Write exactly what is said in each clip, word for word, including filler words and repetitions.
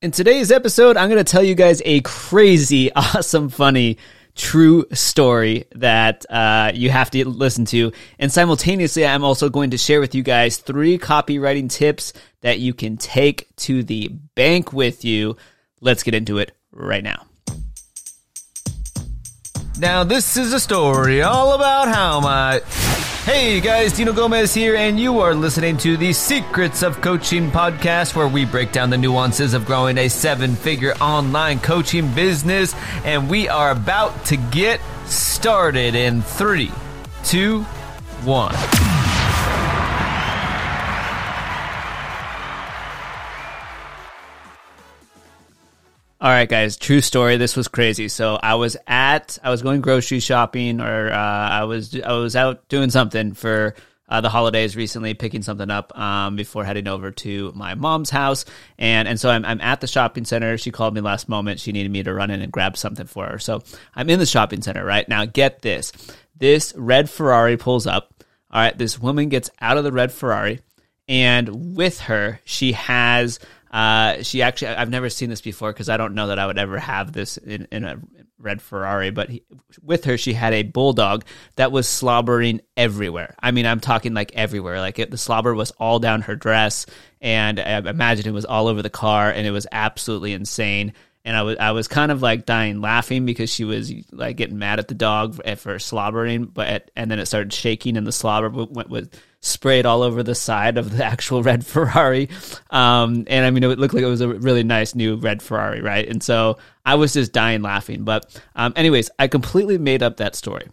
In today's episode, I'm going to tell you guys a crazy, awesome, funny, true story that uh, you have to listen to. And simultaneously, I'm also going to share with you guys three copywriting tips that you can take to the bank with you. Let's get into it right now. Now, this is a story all about how my... Hey guys, Dino Gomez here, and you are listening to the Secrets of Coaching podcast, where we break down the nuances of growing a seven-figure online coaching business, and we are about to get started in three, two, one. All right, guys, true story. This was crazy. So I was at, I was going grocery shopping, or uh, I was, I was out doing something for uh, the holidays recently, picking something up um, before heading over to my mom's house. And and so I'm, I'm at the shopping center. She called me last moment. She needed me to run in and grab something for her. So I'm in the shopping center, right? Now get this. This red Ferrari pulls up. All right, this woman gets out of the red Ferrari, and with her, she has... Uh, she actually, I've never seen this before because I don't know that I would ever have this in, in a red Ferrari, but he, with her, she had a bulldog that was slobbering everywhere. I mean, I'm talking like everywhere. Like it, the slobber was all down her dress, and I imagine it was all over the car, and it was absolutely insane. And I was, I was kind of like dying laughing because she was like getting mad at the dog for slobbering, but at, and then it started shaking, and the slobber went with sprayed all over the side of the actual red Ferrari. Um, and I mean, it looked like it was a really nice new red Ferrari, right? And so I was just dying laughing. But um, anyways, I completely made up that story,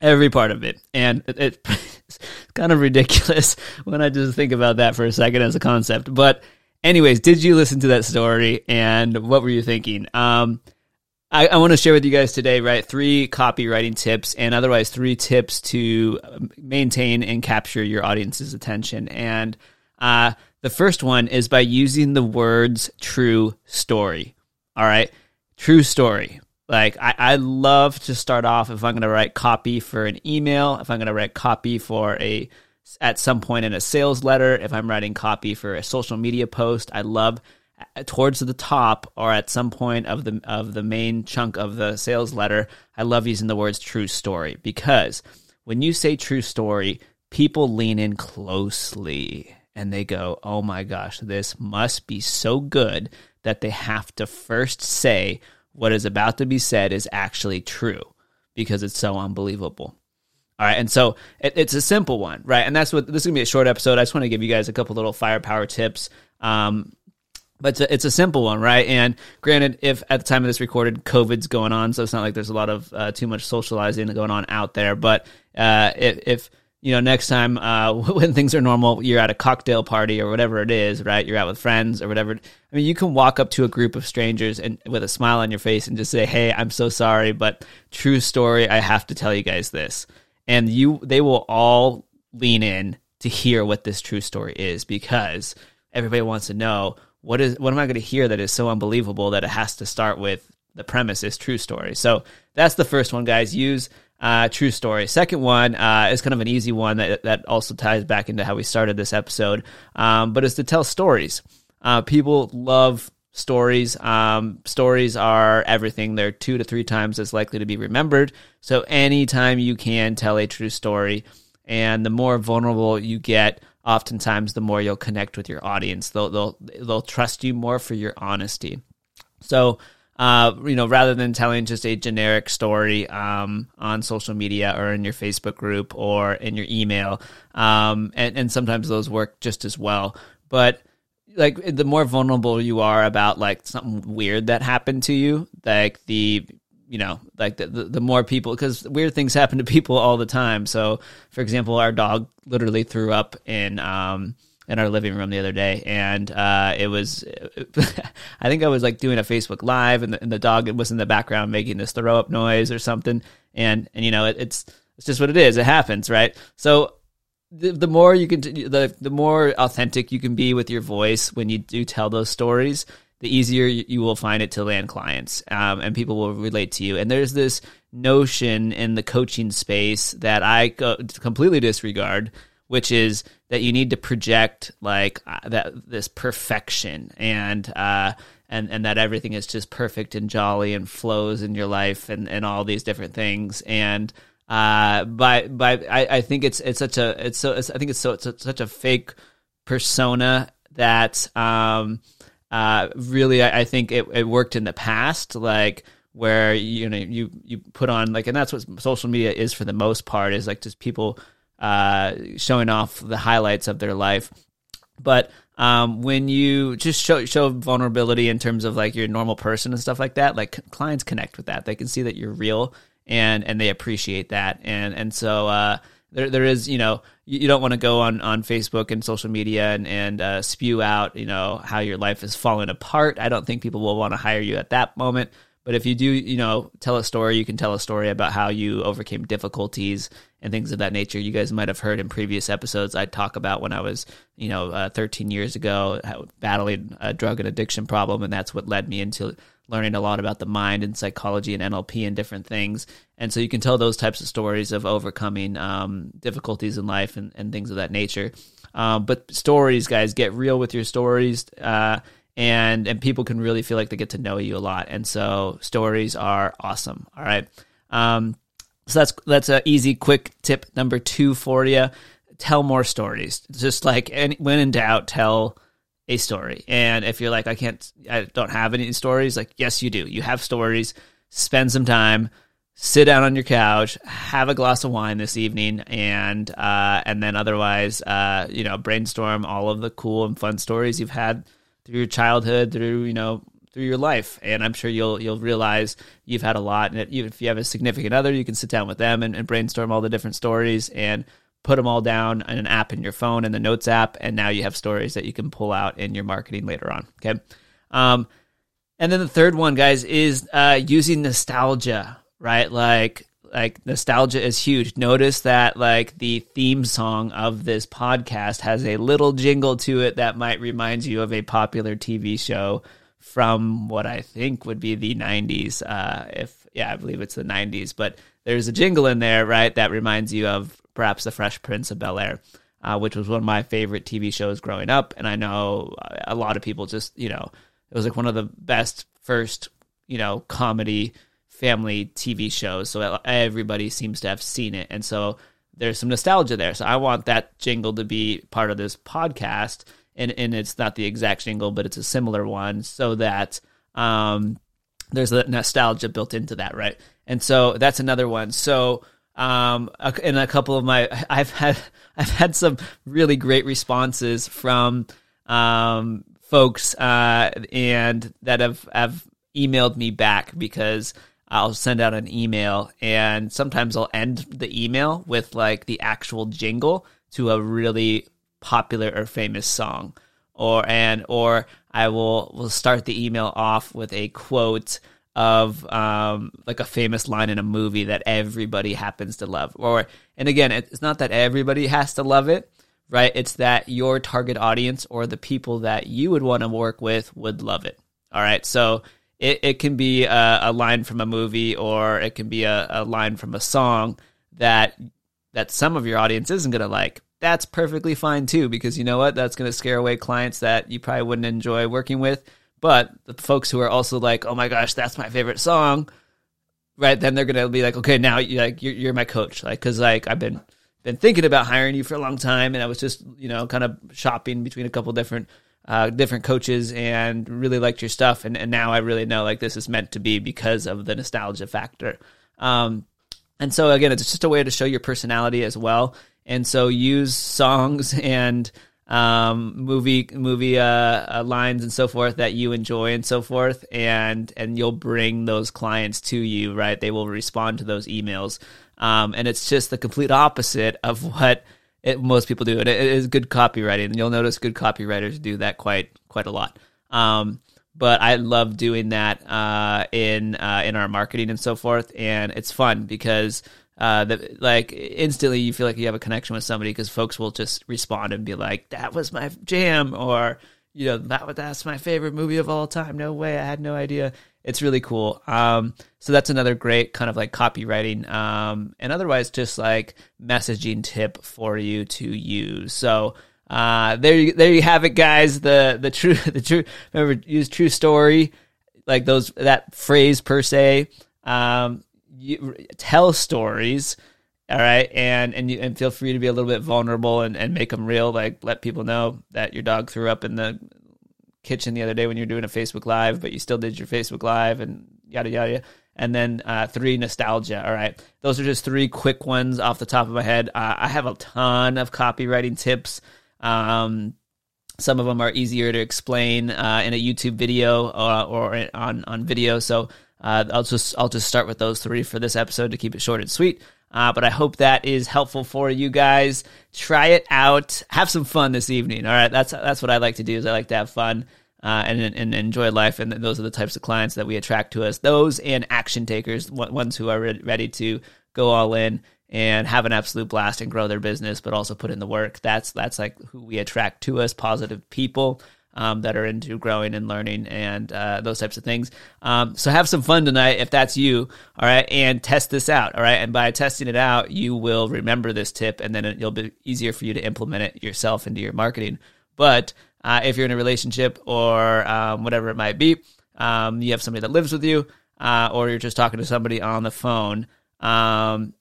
every part of it. And it, it, it's kind of ridiculous when I just think about that for a second as a concept. But anyways, did you listen to that story, and what were you thinking? Um, I, I want to share with you guys today, right, three copywriting tips, and otherwise three tips to maintain and capture your audience's attention. And uh, the first one is by using the words true story, all right? True story. Like I, I love to start off, if I'm going to write copy for an email, if I'm going to write copy for a at some point in a sales letter, if I'm writing copy for a social media post, I love towards the top or at some point of the of the main chunk of the sales letter, I love using the words true story, because when you say true story, people lean in closely and they go, oh my gosh, this must be so good that they have to first say what is about to be said is actually true because it's so unbelievable. All right, and so it, it's a simple one, right? And that's what this is going to be a short episode. I just want to give you guys a couple little firepower tips. Um, But it's a, it's a simple one, right? And granted, if at the time of this recorded, COVID's going on, so it's not like there's a lot of uh, too much socializing going on out there. But uh, if, if, you know, next time uh, when things are normal, you're at a cocktail party or whatever it is, right? You're out with friends or whatever. I mean, you can walk up to a group of strangers and with a smile on your face and just say, hey, I'm so sorry, but true story, I have to tell you guys this. And you, they will all lean in to hear what this true story is, because everybody wants to know, What is what am I going to hear that is so unbelievable that it has to start with the premise is true story? So that's the first one, guys. Use uh, true story. Second one uh, is kind of an easy one that that also ties back into how we started this episode, um, but it's to tell stories. Uh, people love stories. Um, stories are everything. They're two to three times as likely to be remembered. So anytime you can tell a true story, and the more vulnerable you get, oftentimes, the more you'll connect with your audience. They'll they'll they'll trust you more for your honesty. So, uh, you know, rather than telling just a generic story um, on social media or in your Facebook group or in your email, um, and and sometimes those work just as well. But like the more vulnerable you are about like something weird that happened to you, like the You know, like the, the, the more people, because weird things happen to people all the time. So, for example, our dog literally threw up in um in our living room the other day, and uh, it was, I think I was like doing a Facebook Live, and the, and the dog was in the background making this throw up noise or something, and and you know, it, it's it's just what it is. It happens, right? So the, the more you can, the the more authentic you can be with your voice when you do tell those stories, the easier you will find it to land clients, um, and people will relate to you. And there's this notion in the coaching space that I co- completely disregard, which is that you need to project like uh, that this perfection and uh, and and that everything is just perfect and jolly and flows in your life and, and all these different things. And uh, by by I, I think it's it's such a it's so it's, I think it's so it's such a fake persona that um, uh, really I, I think it, it worked in the past, like. Where you know you, you put on like, and that's what social media is for the most part, is like just people uh, showing off the highlights of their life. But um, when you just show show vulnerability in terms of like your normal person and stuff like that, like clients connect with that. They can see that you're real and and they appreciate that. And and so uh, there there is you know you, you don't want to go on, on Facebook and social media and and uh, spew out you know how your life is falling apart. I don't think people will want to hire you at that moment. But if you do, you know, tell a story, you can tell a story about how you overcame difficulties and things of that nature. You guys might have heard in previous episodes, I talk about when I was, you know, uh, thirteen years ago, how, battling a drug and addiction problem. And that's what led me into learning a lot about the mind and psychology and N L P and different things. And so you can tell those types of stories of overcoming um, difficulties in life and, and things of that nature. Um, but stories, guys, get real with your stories. Uh And and people can really feel like they get to know you a lot, and so stories are awesome. All right, um, so that's that's an easy, quick tip number two for you. Tell more stories. Just like any, when in doubt, tell a story. And if you're like, I can't, I don't have any stories. Like, yes, you do. You have stories. Spend some time. Sit down on your couch, have a glass of wine this evening, and uh, and then otherwise, uh, you know, brainstorm all of the cool and fun stories you've had through your childhood, through, you know, through your life. And I'm sure you'll you'll realize you've had a lot. And if you have a significant other, you can sit down with them and, and brainstorm all the different stories and put them all down in an app in your phone, in the Notes app. And now you have stories that you can pull out in your marketing later on, okay? Um, and then the third one, guys, is uh, using nostalgia, right? Like, like nostalgia is huge. Notice that like the theme song of this podcast has a little jingle to it that might remind you of a popular T V show from what I think would be the nineties. Uh, if yeah, I believe it's the nineties, but there's a jingle in there, right? That reminds you of perhaps the Fresh Prince of Bel-Air, uh, which was one of my favorite T V shows growing up. And I know a lot of people just, you know, it was like one of the best first, you know, comedy family T V shows, so everybody seems to have seen it, and so there's some nostalgia there. So I want that jingle to be part of this podcast, and and it's not the exact jingle, but it's a similar one, so that um, there's that nostalgia built into that, right? And so that's another one. So um, in a couple of my, I've had I've had some really great responses from um, folks, uh, and that have have emailed me back because I'll send out an email, and sometimes I'll end the email with like the actual jingle to a really popular or famous song, or and or I will will start the email off with a quote of um, like a famous line in a movie that everybody happens to love. Or and again, it's not that everybody has to love it, right? It's that your target audience or the people that you would want to work with would love it. All right, so. It it can be a, a line from a movie, or it can be a, a line from a song that that some of your audience isn't going to like. That's perfectly fine too, because you know what? That's going to scare away clients that you probably wouldn't enjoy working with. But the folks who are also like, "Oh my gosh, that's my favorite song," right? Then they're going to be like, "Okay, now you're like you're, you're my coach," like because like I've been been thinking about hiring you for a long time, and I was just you know kind of shopping between a couple different. Uh, different coaches and really liked your stuff. And, and now I really know like this is meant to be because of the nostalgia factor. Um, and so again, it's just a way to show your personality as well. And so use songs and um, movie movie uh, uh, lines and so forth that you enjoy and so forth. And, and you'll bring those clients to you, right? They will respond to those emails. Um, and it's just the complete opposite of what It, most people do, and it is good copywriting. And you'll notice good copywriters do that quite quite a lot. Um, but I love doing that uh, in uh, in our marketing and so forth, and it's fun because uh, the, like instantly you feel like you have a connection with somebody because folks will just respond and be like, "That was my jam," or you know, that that's my favorite movie of all time. No way. I had no idea. It's really cool. Um, so that's another great kind of like copywriting um, and otherwise just like messaging tip for you to use. So uh, there, you, there you have it, guys. The the true the true remember use true story, like those that phrase per se. Um, you, tell stories, all right, and and you, and feel free to be a little bit vulnerable and, and make them real. Like let people know that your dog threw up in the kitchen the other day when you're doing a Facebook Live, but you still did your Facebook Live and yada yada yada. And then uh three, nostalgia. All right, those are just three quick ones off the top of my head. uh, I have a ton of copywriting tips. Um some of them are easier to explain uh in a YouTube video uh, or on on video, so uh I'll just I'll just start with those three for this episode to keep it short and sweet. Uh, but I hope that is helpful for you guys. Try it out. Have some fun this evening. All right, that's that's what I like to do. Is I like to have fun uh, and and enjoy life. And those are the types of clients that we attract to us. Those and action takers, ones who are re- ready to go all in and have an absolute blast and grow their business, but also put in the work. That's that's like who we attract to us. Positive people. Um, that are into growing and learning and uh, those types of things. Um, so have some fun tonight if that's you, all right, and test this out, all right? And by testing it out, you will remember this tip, and then it'll be easier for you to implement it yourself into your marketing. But uh, if you're in a relationship or um, whatever it might be, um, you have somebody that lives with you, uh, or you're just talking to somebody on the phone, um,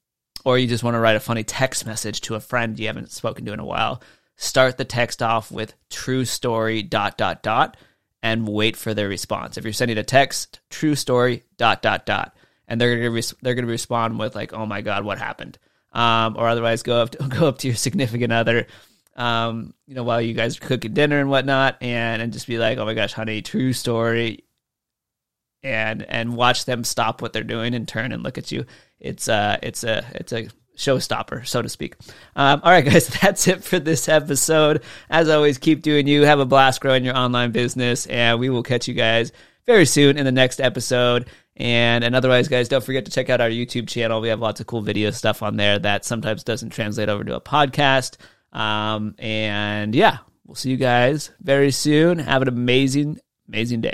or you just want to write a funny text message to a friend you haven't spoken to in a while, start the text off with true story dot dot dot and wait for their response. If you're sending a text, true story dot dot dot, and they're gonna res- they're gonna respond with like, "Oh my God, what happened?" Um, or otherwise, go up to, go up to your significant other, um, you know, while you guys are cooking dinner and whatnot, and and just be like, "Oh my gosh, honey, true story," and and watch them stop what they're doing and turn and look at you. It's uh, it's a it's a showstopper, so to speak. Um, all right, guys, that's it for this episode. As always, keep doing you. Have a blast growing your online business, and we will catch you guys very soon in the next episode. And, and otherwise, guys, don't forget to check out our YouTube channel. We have lots of cool video stuff on there that sometimes doesn't translate over to a podcast. Um, and, yeah, we'll see you guys very soon. Have an amazing, amazing day.